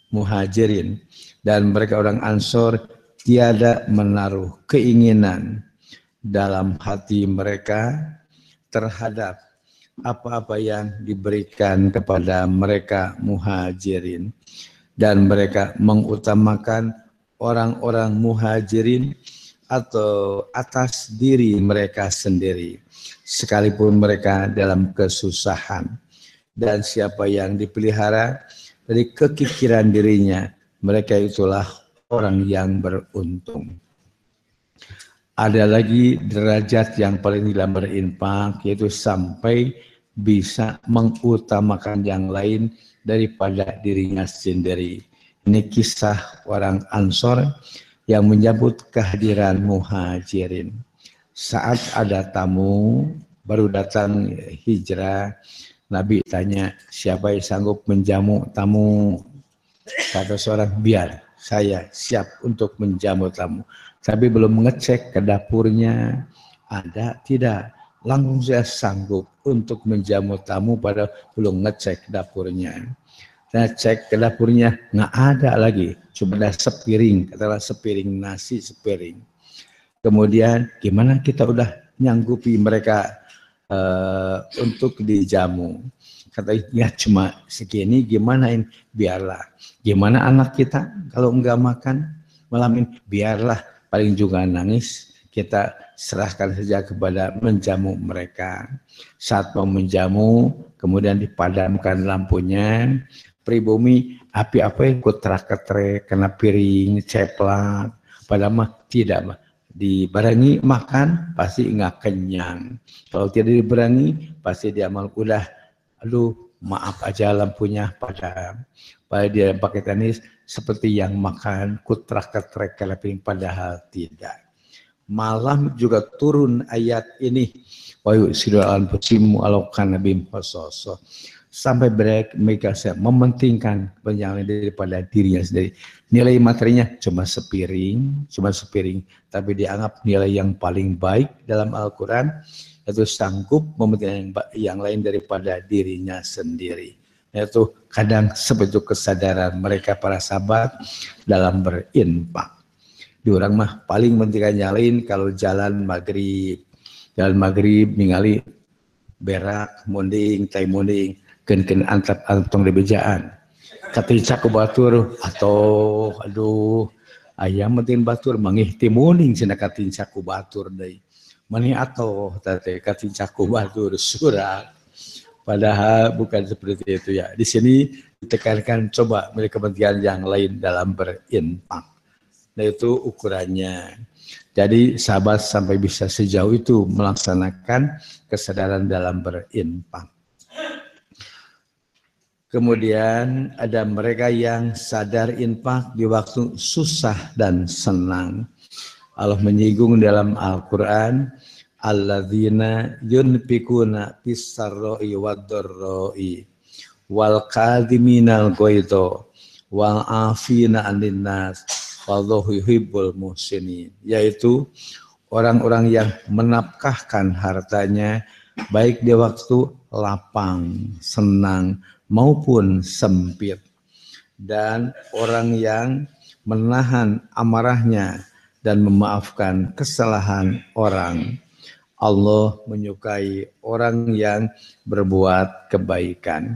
Muhajirin, dan mereka orang Ansor tiada menaruh keinginan dalam hati mereka terhadap apa-apa yang diberikan kepada mereka Muhajirin, dan mereka mengutamakan orang-orang Muhajirin atau atas diri mereka sendiri, sekalipun mereka dalam kesusahan. Dan siapa yang dipelihara dari kekikiran dirinya, mereka itulah orang yang beruntung. Ada lagi derajat yang paling dalam berinfak, yaitu sampai bisa mengutamakan yang lain daripada dirinya sendiri. Ini kisah orang Ansor yang menyambut kehadiran Muhajirin. Saat ada tamu baru datang hijrah, Nabi tanya, siapa yang sanggup menjamu tamu? Kata seorang, biar, saya siap untuk menjamu tamu. Tapi belum mengecek ke dapurnya ada tidak, langsung saya sanggup untuk menjamu tamu, pada belum ngecek dapurnya. Saya cek ke dapurnya, nggak ada lagi, cuma ada sepiring, katalah sepiring nasi, sepiring. Kemudian gimana kita udah nyanggupi mereka untuk dijamu? Kata, ya cuma segini, gimana ini? Biarlah. Gimana anak kita kalau nggak makan malam ini? Biarlah. Paling juga nangis, kita serahkan saja kepada menjamu mereka. Saat mau menjamu, kemudian dipadamkan lampunya, pribumi, api apa yang kutrak-ketrek, kena piring, ceplak, padahal mah tidak. Dibarengi makan, pasti nggak kenyang. Kalau tidak dibarengi, pasti dia malah udah, aduh maaf aja lampunya padam. Padahal dia pakai tenis, seperti yang makan kutrak-ketrek kala piring, padahal tidak. Malam juga turun ayat ini, wa yusiru al-anfusimu alaukan nabim khasasa, sampai mereka mementingkan penyalaan daripada dirinya sendiri. Nilai materinya cuma sepiring, tapi dianggap nilai yang paling baik dalam Al-Quran, yaitu sanggup mementingkan yang lain daripada dirinya sendiri. Yaitu kadang seperti kesadaran mereka para sahabat dalam berinfak. Di orang mah paling pentingkan yang lain, kalau jalan maghrib ningali berak munding tai munding ken antap antong di bejaan katica ku batur, atau aduh ayam penting batur mangih timuning cenah katica ku batur deui mani atoh teh katica ku batur surat. Padahal bukan seperti itu ya. Di sini ditekankan coba milik kepentingan yang lain dalam berinfak. Nah itu ukurannya. Jadi sahabat sampai bisa sejauh itu melaksanakan kesadaran dalam berinfak. Kemudian ada mereka yang sadar infak di waktu susah dan senang. Allah menyinggung dalam Al-Quran, alladzina yunfikuna fis-sarra'i wad-dharra'i wal kadhiminal ghaidho wal 'afina 'anil nas wallahu yuhibbul muhsinin, yaitu orang-orang yang menafkahkan hartanya baik di waktu lapang, senang maupun sempit, dan orang yang menahan amarahnya dan memaafkan kesalahan orang. Allah menyukai orang yang berbuat kebaikan.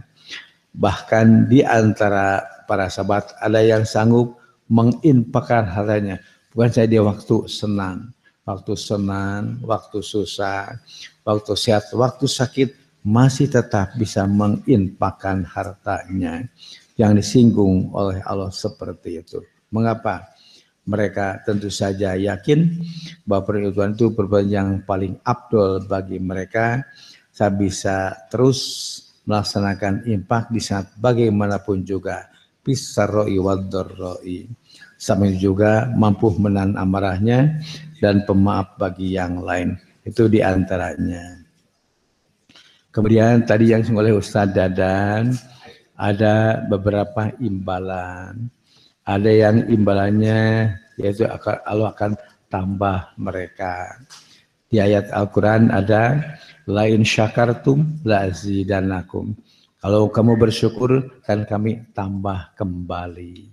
Bahkan di antara para sahabat ada yang sanggup menginfakkan hartanya, bukan saja di waktu senang, waktu susah, waktu sehat, waktu sakit, masih tetap bisa menginfakkan hartanya. Yang disinggung oleh Allah seperti itu. Mengapa? Mereka tentu saja yakin bahwa perbuatan itu perbuatan yang paling afdol bagi mereka. Saya bisa terus melaksanakan infak di saat bagaimanapun juga. Fis-sarra'i wad-dharra'i. Sambil juga mampu menahan amarahnya dan pemaaf bagi yang lain. Itu diantaranya. Kemudian tadi yang disinggung oleh Ustadz Dadan, ada beberapa imbalan. Ada yang imbalannya yaitu Allah akan tambah mereka. Di ayat Al-Quran ada la in syakartum la azidanakum. Kalau kamu bersyukur kan kami tambah kembali.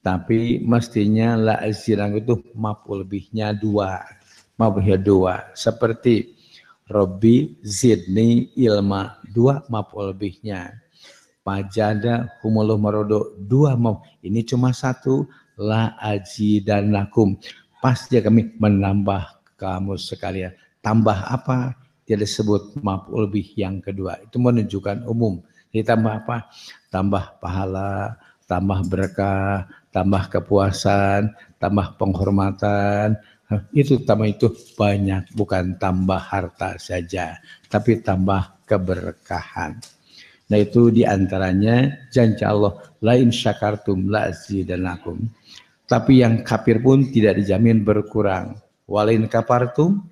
Tapi mestinya la azidanakum itu maf'ul bihnya dua. Seperti Rabbi zidni ilma, dua maf'ul bihnya. Pajada humuluh marodo, dua mau. Ini cuma satu, la ajidanakum. Pasti kami menambah kamu sekalian. Tambah apa? Dia disebut maf'ul bih yang kedua. Itu menunjukkan umum. Jadi tambah apa? Tambah pahala, tambah berkah, tambah kepuasan, tambah penghormatan. Itu tambah itu banyak. Bukan tambah harta saja, tapi tambah keberkahan. Nah itu diantaranya janji Allah la in syakartum la azidanakum. Tapi yang kafir pun tidak dijamin berkurang. Walain kafartum,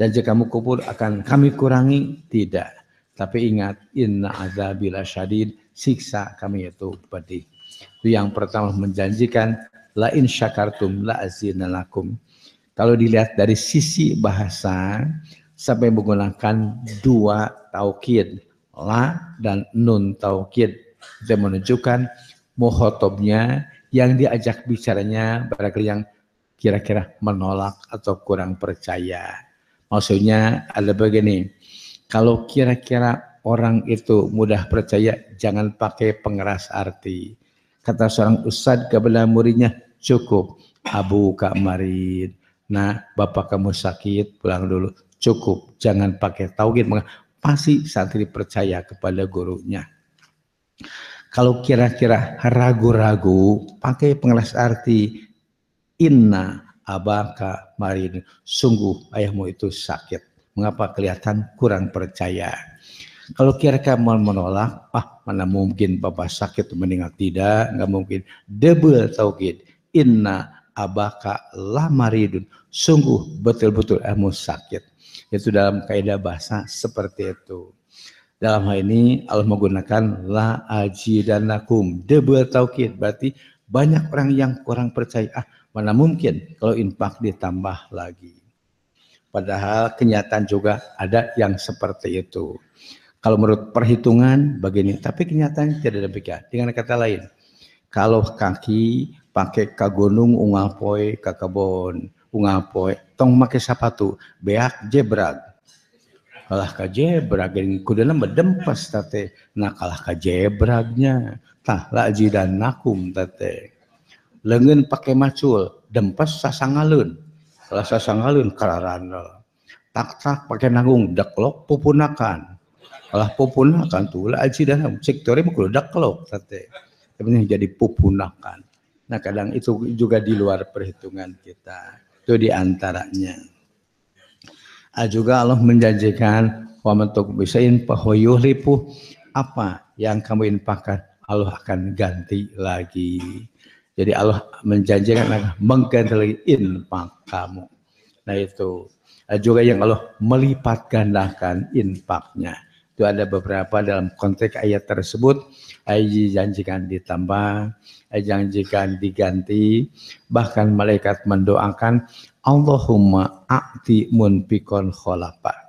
dan jika kamu kufur akan kami kurangi, tidak. Tapi ingat inna azabi lasyadid, siksa kami itu pedih. Itu yang pertama menjanjikan la in syakartum la azidanakum. Kalau dilihat dari sisi bahasa sampai menggunakan dua taukid. La dan nun taukid itu menunjukkan mukhotobnya yang diajak bicaranya barangkali yang kira-kira menolak atau kurang percaya. Maksudnya ada begini, kalau kira-kira orang itu mudah percaya jangan pakai pengeras arti. Kata seorang ustadz kepada muridnya, cukup abu kak marid, nah bapak kamu sakit pulang dulu, cukup, jangan pakai taukid. Pasti santri percaya kepada gurunya. Kalau kira-kira ragu-ragu, pakai pengeras arti. Inna abaka marin, sungguh ayahmu itu sakit. Mengapa kelihatan kurang percaya? Kalau kira-kira mau menolak, mana mungkin bapak sakit meninggal, tidak, nggak mungkin. Double taukid. Inna abaka lamaridun, sungguh betul-betul ayahmu sakit. Itu dalam kaidah bahasa seperti itu. Dalam hal ini Allah menggunakan la ajidanakum, double taukid, berarti banyak orang yang kurang percaya. Mana mungkin kalau infak ditambah lagi. Padahal kenyataan juga ada yang seperti itu. Kalau menurut perhitungan begini, tapi kenyataan tidak demikian. Dengan kata lain, kalau kaki pakai kagunung ungapoy kakabon. Ungapoy, tong make sapatu, beak jebrag. Kalah ka jebrag, kudana medempes tate. Nah kalah ka jebragnya, tah laji dan nakum tate. Lengen pakai macul, dempes sasangalun. Kalah sasangalun kararandel. Tak-tak pakai nanggung, deklok pupunakan. Kalah pupunakan tuh laji dan nakum. Sektori mukul deklok tate. Tapi jadi pupunakan. Nah kadang itu juga di luar perhitungan kita. Itu diantaranya. Juga Allah menjanjikan, wa man tuqbisa'in fahuwa yuhlifuh, apa yang kamu infakkan, Allah akan ganti lagi. Jadi Allah menjanjikan akan mengganti lagi infak kamu. Nah itu juga yang Allah melipat gandakan infaknya. Itu ada beberapa dalam konteks ayat tersebut. Dijanjikan ditambah, dijanjikan diganti. Bahkan malaikat mendoakan, Allahumma a'ti munfikon kholafa.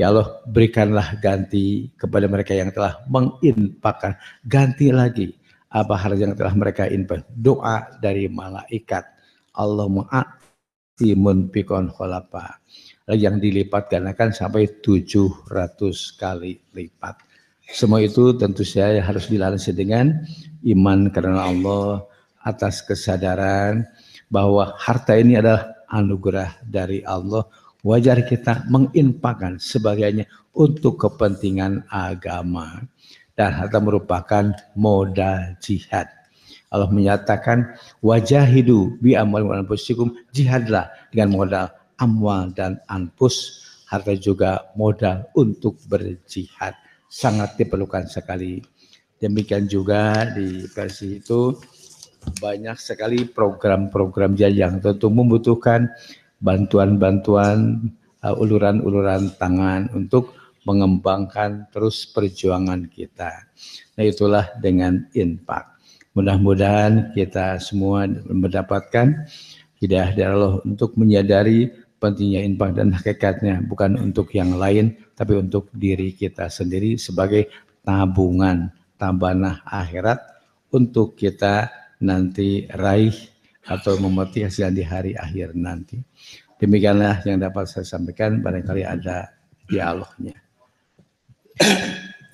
Ya Allah, berikanlah ganti kepada mereka yang telah menginfakkan. Ganti lagi apa harga yang telah mereka infak. Doa dari malaikat. Allahumma a'ti munfikon kholafa. Yang dilipat gandakan sampai 700 kali lipat. Semua itu tentu saja harus dilandasi dengan iman karena Allah, atas kesadaran bahwa harta ini adalah anugerah dari Allah. Wajar kita menginfakkan sebagainya untuk kepentingan agama. Dan harta merupakan modal jihad. Allah menyatakan wajahidu bi amwalikum wa anfusikum, jihadlah dengan modal amwal dan anfus, harta juga modal untuk berjihad, sangat diperlukan sekali. Demikian juga di versi itu banyak sekali program-program yang tentu membutuhkan bantuan-bantuan, uluran-uluran tangan untuk mengembangkan terus perjuangan kita. Nah itulah dengan infak. Mudah-mudahan kita semua mendapatkan hidayah dari Allah untuk menyadari pentingnya infak dan hakikatnya, bukan untuk yang lain tapi untuk diri kita sendiri sebagai tabungan tabanah akhirat untuk kita nanti raih atau memetik hasil di hari akhir nanti. Demikianlah yang dapat saya sampaikan, barangkali ada dialognya.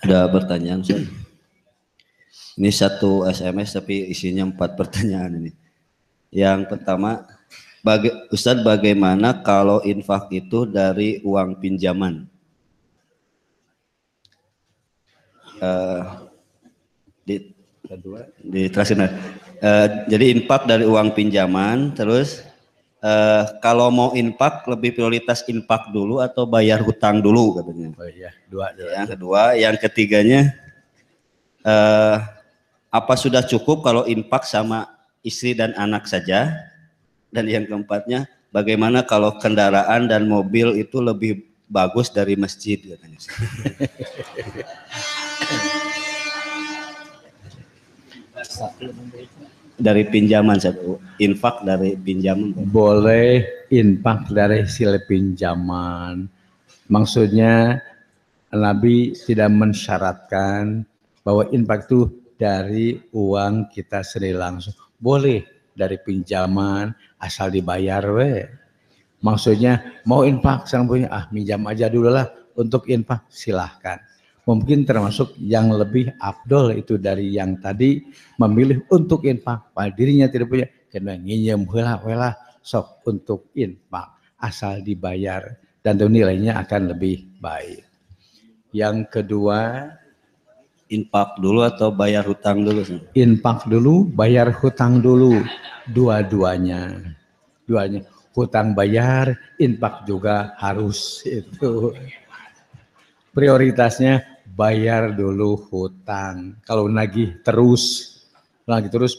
Ada pertanyaan, Ustaz? Ini satu SMS tapi isinya 4 pertanyaan ini. Yang pertama, Ustadz, bagaimana kalau infak itu dari uang pinjaman? Jadi infak dari uang pinjaman, terus kalau mau infak lebih prioritas infak dulu atau bayar hutang dulu katanya. Oh, iya. Dua. Yang kedua, yang ketiganya, apa sudah cukup kalau infak sama istri dan anak saja? Dan yang keempatnya, bagaimana kalau kendaraan dan mobil itu lebih bagus dari masjid katanya. Dari pinjaman, satu infak dari pinjaman. Boleh infak dari hasil pinjaman. Maksudnya Nabi tidak mensyaratkan bahwa infak itu dari uang kita sendiri langsung. Boleh dari pinjaman asal dibayar we. Maksudnya mau infak sang punya, minjam aja dulu lah untuk infak, silahkan. Mungkin termasuk yang lebih afdol itu dari yang tadi memilih untuk infak, padahal dirinya tidak punya, karena nginjem heula sok untuk infak asal dibayar dan nilainya akan lebih baik. Yang kedua, infak dulu atau bayar hutang dulu? Infak dulu, bayar hutang dulu. Dua-duanya. Hutang bayar, infak juga harus itu. Prioritasnya bayar dulu hutang. Kalau nagih terus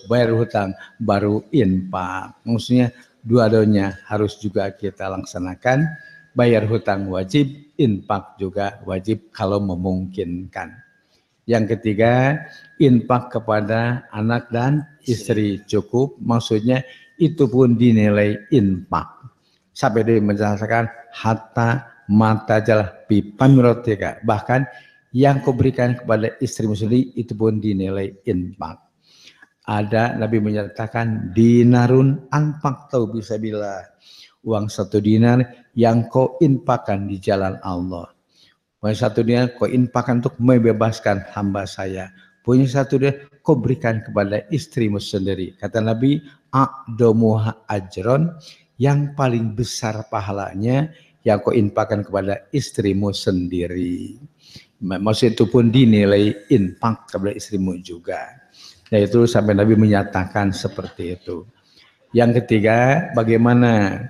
bayar hutang, baru infak. Maksudnya dua-duanya harus juga kita laksanakan. Bayar hutang wajib, infak juga wajib kalau memungkinkan. Yang ketiga, infak kepada anak dan istri cukup. Maksudnya itu pun dinilai infak. Sampai dia menjelaskan hatta mata jalah pipa mirotika. Bahkan yang kau berikan kepada istri muslim itu pun dinilai infak. Ada Nabi menyatakan dinarun anfak tau bisa bila, uang 1 dinar yang kau infakkan di jalan Allah. Punya 1 dinar kau infakkan untuk membebaskan hamba saya. Punya 1 dinar kau berikan kepada istrimu sendiri. Kata Nabi, a'domuha ajron, yang paling besar pahalanya yang kau infakkan kepada istrimu sendiri. Maksud itu pun dinilai infak kepada istrimu juga. Nah itu sampai Nabi menyatakan seperti itu. Yang ketiga, bagaimana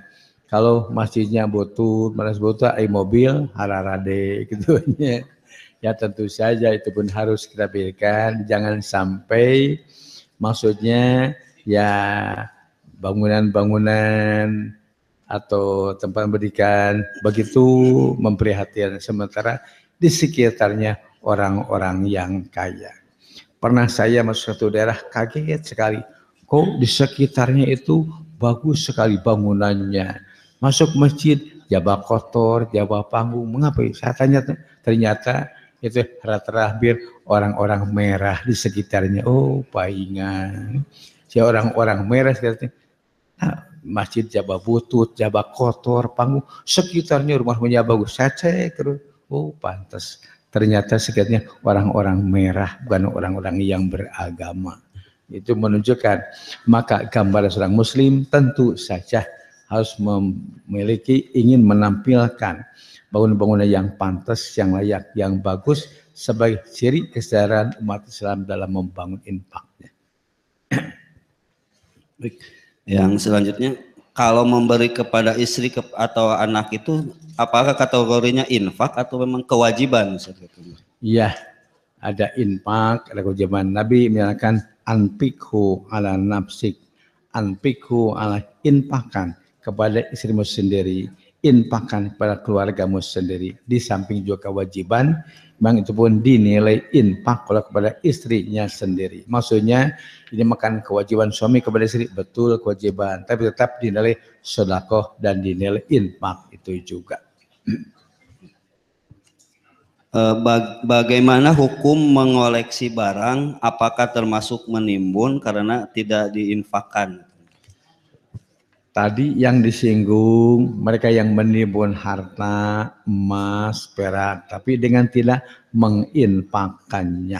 kalau masjidnya butuh, ada mobil, hararade gitu. Ya tentu saja itu pun harus kita pikirkan, jangan sampai maksudnya ya bangunan-bangunan atau tempat pendidikan begitu memprihatinkan sementara di sekitarnya orang-orang yang kaya. Pernah saya masuk satu daerah kaget sekali, kok di sekitarnya itu bagus sekali bangunannya. Masuk masjid, jabah kotor, jabah panggung, mengapa? Saya tanya, ternyata itu terakhir orang-orang merah di sekitarnya. Oh, paingan. Si orang-orang merah sekitarnya. Nah, masjid jabah butut, jabah kotor, panggung, sekitarnya rumah-rumahnya bagus. Saya cek terus. Oh, pantas. Ternyata sekitarnya orang-orang merah, bukan orang-orang yang beragama. Itu menunjukkan maka gambar seorang muslim tentu saja harus memiliki, ingin menampilkan bangunan-bangunan yang pantas, yang layak, yang bagus sebagai ciri kesadaran umat Islam dalam membangun infaknya. Yang selanjutnya, kalau memberi kepada istri atau anak itu, apakah kategorinya infak atau memang kewajiban? Iya, ada infak, ada kewajiban. Nabi menyatakan anfikhu ala nafsik, anfikhu ala, infakan kepada istrimu sendiri, infakkan kepada keluargamu sendiri. Di samping juga kewajiban, memang itu pun dinilai infak kalau kepada istrinya sendiri. Maksudnya ini makan kewajiban suami kepada istri, betul kewajiban, tapi tetap dinilai sedekah dan dinilai infak itu juga. Bagaimana hukum mengoleksi barang, apakah termasuk menimbun karena tidak diinfakkan? Tadi yang disinggung mereka yang menimbun harta, emas, perak, tapi dengan tidak menginfakkannya.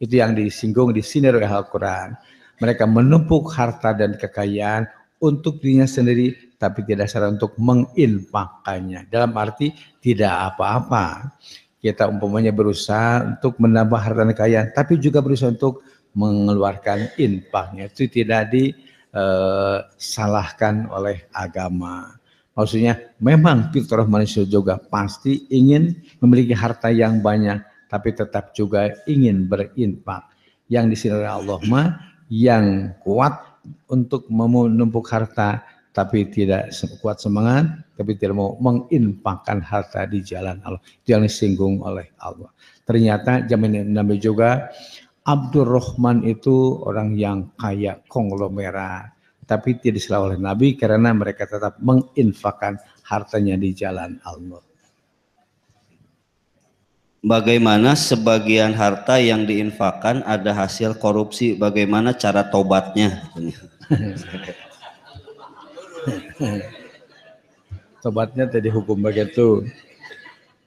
Itu yang disinggung di sini oleh Al-Quran. Mereka menumpuk harta dan kekayaan untuk dirinya sendiri, tapi tidak saran untuk menginfakkannya. Dalam arti tidak apa-apa. Kita umpamanya berusaha untuk menambah harta dan kekayaan, tapi juga berusaha untuk mengeluarkan infaknya. Itu tidak disalahkan oleh agama. Maksudnya memang fitrah manusia juga pasti ingin memiliki harta yang banyak, tapi tetap juga ingin berinfak. Yang disini oleh Allah mah yang kuat untuk menumpuk harta tapi tidak kuat semangat, tapi tidak mau menginfakkan harta di jalan Allah. Itu yang disinggung oleh Allah. Ternyata zaman Nabi juga Abdurrahman itu orang yang kaya, konglomerat, tapi tidak disela oleh Nabi karena mereka tetap menginfakkan hartanya di jalan Allah. Bagaimana sebagian harta yang diinfakkan ada hasil korupsi, bagaimana cara tobatnya? Tobatnya tadi hukum begitu.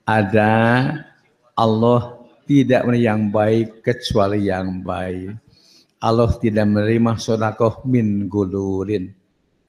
Ada Allah tidak menerima yang baik kecuali yang baik. Allah tidak menerima sedekah min gulurin.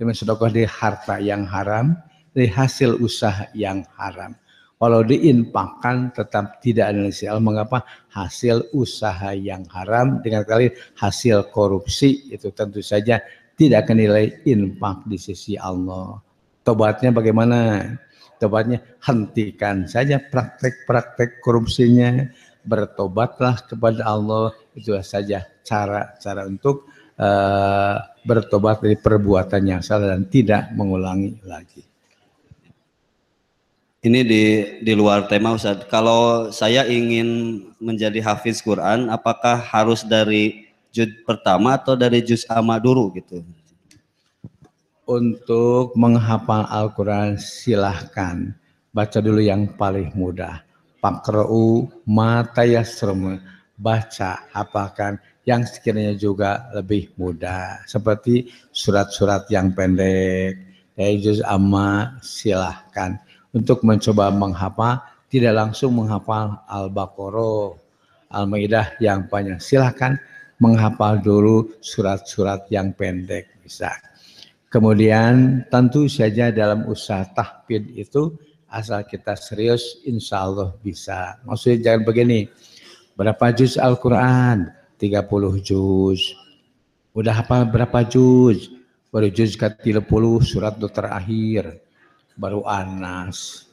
Menerima sedekah dari harta yang haram, dari hasil usaha yang haram. Walau diinfakkan tetap tidak ada nilai. Mengapa? Hasil usaha yang haram dengan kali hasil korupsi itu tentu saja tidak akan nilai infak di sisi Allah. Tobatnya bagaimana? Tobatnya hentikan saja praktek-praktek korupsinya. Bertobatlah kepada Allah, itulah saja cara-cara untuk bertobat dari perbuatan yang salah dan tidak mengulangi lagi. Ini di luar tema Ustaz. Kalau saya ingin menjadi hafiz Quran, apakah harus dari juz pertama atau dari juz amma dulu gitu? Untuk menghafal Al-Quran silahkan baca dulu yang paling mudah. Pakra'u matayasrum, baca apakan yang sekiranya juga lebih mudah seperti surat-surat yang pendek dari juz amma silahkan untuk mencoba menghafal, tidak langsung menghafal Al-Baqarah, Al-Maidah yang banyak, silahkan menghafal dulu surat-surat yang pendek bisa. Kemudian tentu saja dalam usaha tahfidz itu asal kita serius, insya Allah bisa. Maksudnya jangan begini, berapa juz Al-Quran? 30 juz. Udah hafal berapa juz? Baru juz ke 30 surat terakhir. Baru Anas.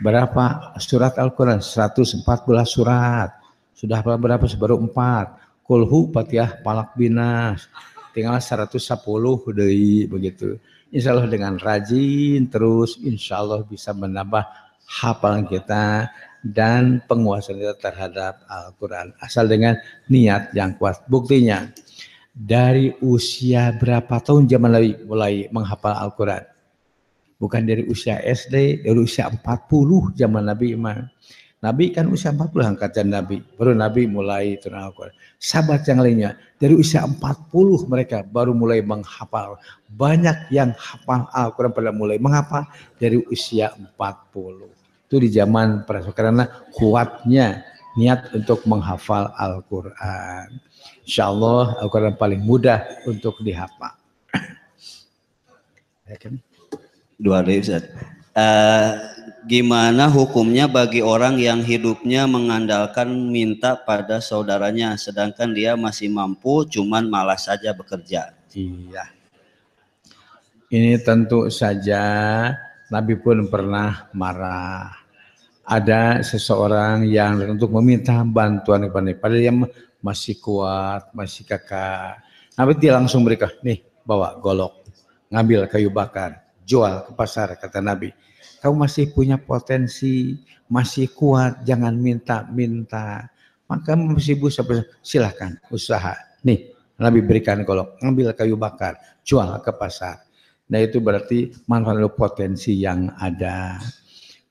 berapa surat Al-Quran? 114 surat. Sudah berapa? Baru 4. Kulhu, Fatihah, Palak, Binas. Tinggal 110 deui begitu. Insya Allah dengan rajin terus, insya Allah bisa menambah hafalan kita dan penguasaan kita terhadap Al-Quran. Asal dengan niat yang kuat. Buktinya, dari usia berapa tahun zaman Nabi mulai menghafal Al-Quran? Bukan dari usia SD, dari usia 40 zaman Nabi iman. Nabi kan usia 40 angkatan Nabi, baru Nabi mulai turun Al-Quran. Sahabat yang lainnya, dari usia 40 mereka baru mulai menghafal. Banyak yang hafal Al-Quran pada mulai menghafal dari usia 40. Itu di zaman para sahabat, karena kuatnya niat untuk menghafal Al-Quran. Insya Allah Al-Quran paling mudah untuk dihafal. Dua deh Ustaz. Gimana hukumnya bagi orang yang hidupnya mengandalkan minta pada saudaranya, sedangkan dia masih mampu, cuman malas saja bekerja? Iya. Ini tentu saja Nabi pun pernah marah. Ada seseorang yang untuk meminta bantuan kepada yang masih kuat, masih kakak. Nabi dia langsung berikan, nih bawa golok, ngambil kayu bakar, jual ke pasar, kata Nabi. Kamu masih punya potensi, masih kuat, jangan minta-minta. Maka masih bisa, silahkan usaha. Nih, Nabi berikan golok, ngambil kayu bakar, jual ke pasar. Nah itu berarti manfaatkan potensi yang ada.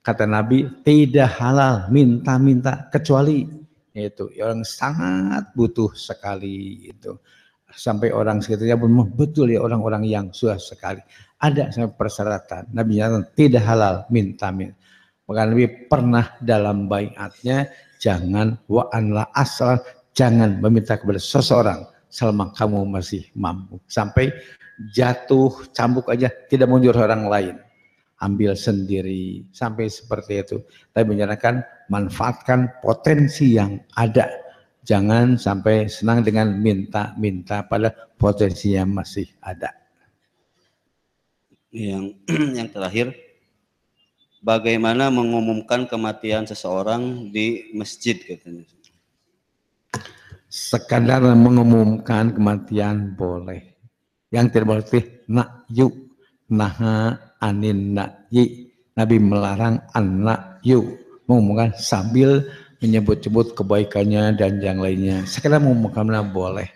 Kata Nabi, tidak halal minta-minta kecuali itu orang sangat butuh sekali itu. Sampai orang sekitarnya pun betul ya orang-orang yang susah sekali. Ada sampai persyaratan. Nabi nyatakan tidak halal minta-minta. Maka Nabi pernah dalam baiatnya jangan wa'anla asal, jangan meminta kepada seseorang selama kamu masih mampu. Sampai jatuh cambuk aja tidak menyuruh orang lain. Ambil sendiri sampai seperti itu. Tapi menyarankan manfaatkan potensi yang ada. Jangan sampai senang dengan minta-minta pada potensi yang masih ada. Yang terakhir, bagaimana mengumumkan kematian seseorang di masjid katanya? Sekadar mengumumkan kematian boleh. Yang tidak boleh na'yu, naha anin na'yi. Nabi melarang an-na'yu, mengumumkan sambil menyebut-sebut kebaikannya dan yang lainnya. Sekiranya mengumumkan boleh,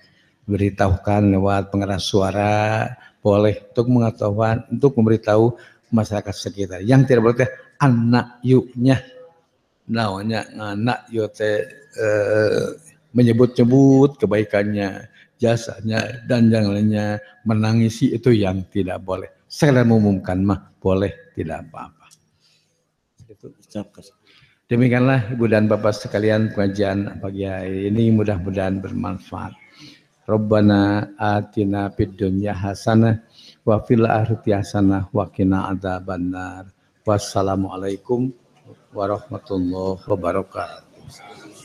beritahukan lewat pengeras suara, boleh untuk mengetahuan, untuk memberitahu masyarakat sekitar. Yang tidak boleh anak yuknya, namanya anak yote menyebut-sebut kebaikannya, jasanya dan yang lainnya, menangisi itu yang tidak boleh. Sekiranya mengumumkan boleh, tidak apa-apa. Itu ucapkan. Demikianlah Ibu dan Bapak sekalian pengajian pagi hari ini, mudah-mudahan bermanfaat. Rabbana atina fid dunya hasanah wa fil akhirati hasanah wa qina adzabannar. Wassalamualaikum warahmatullahi wabarakatuh.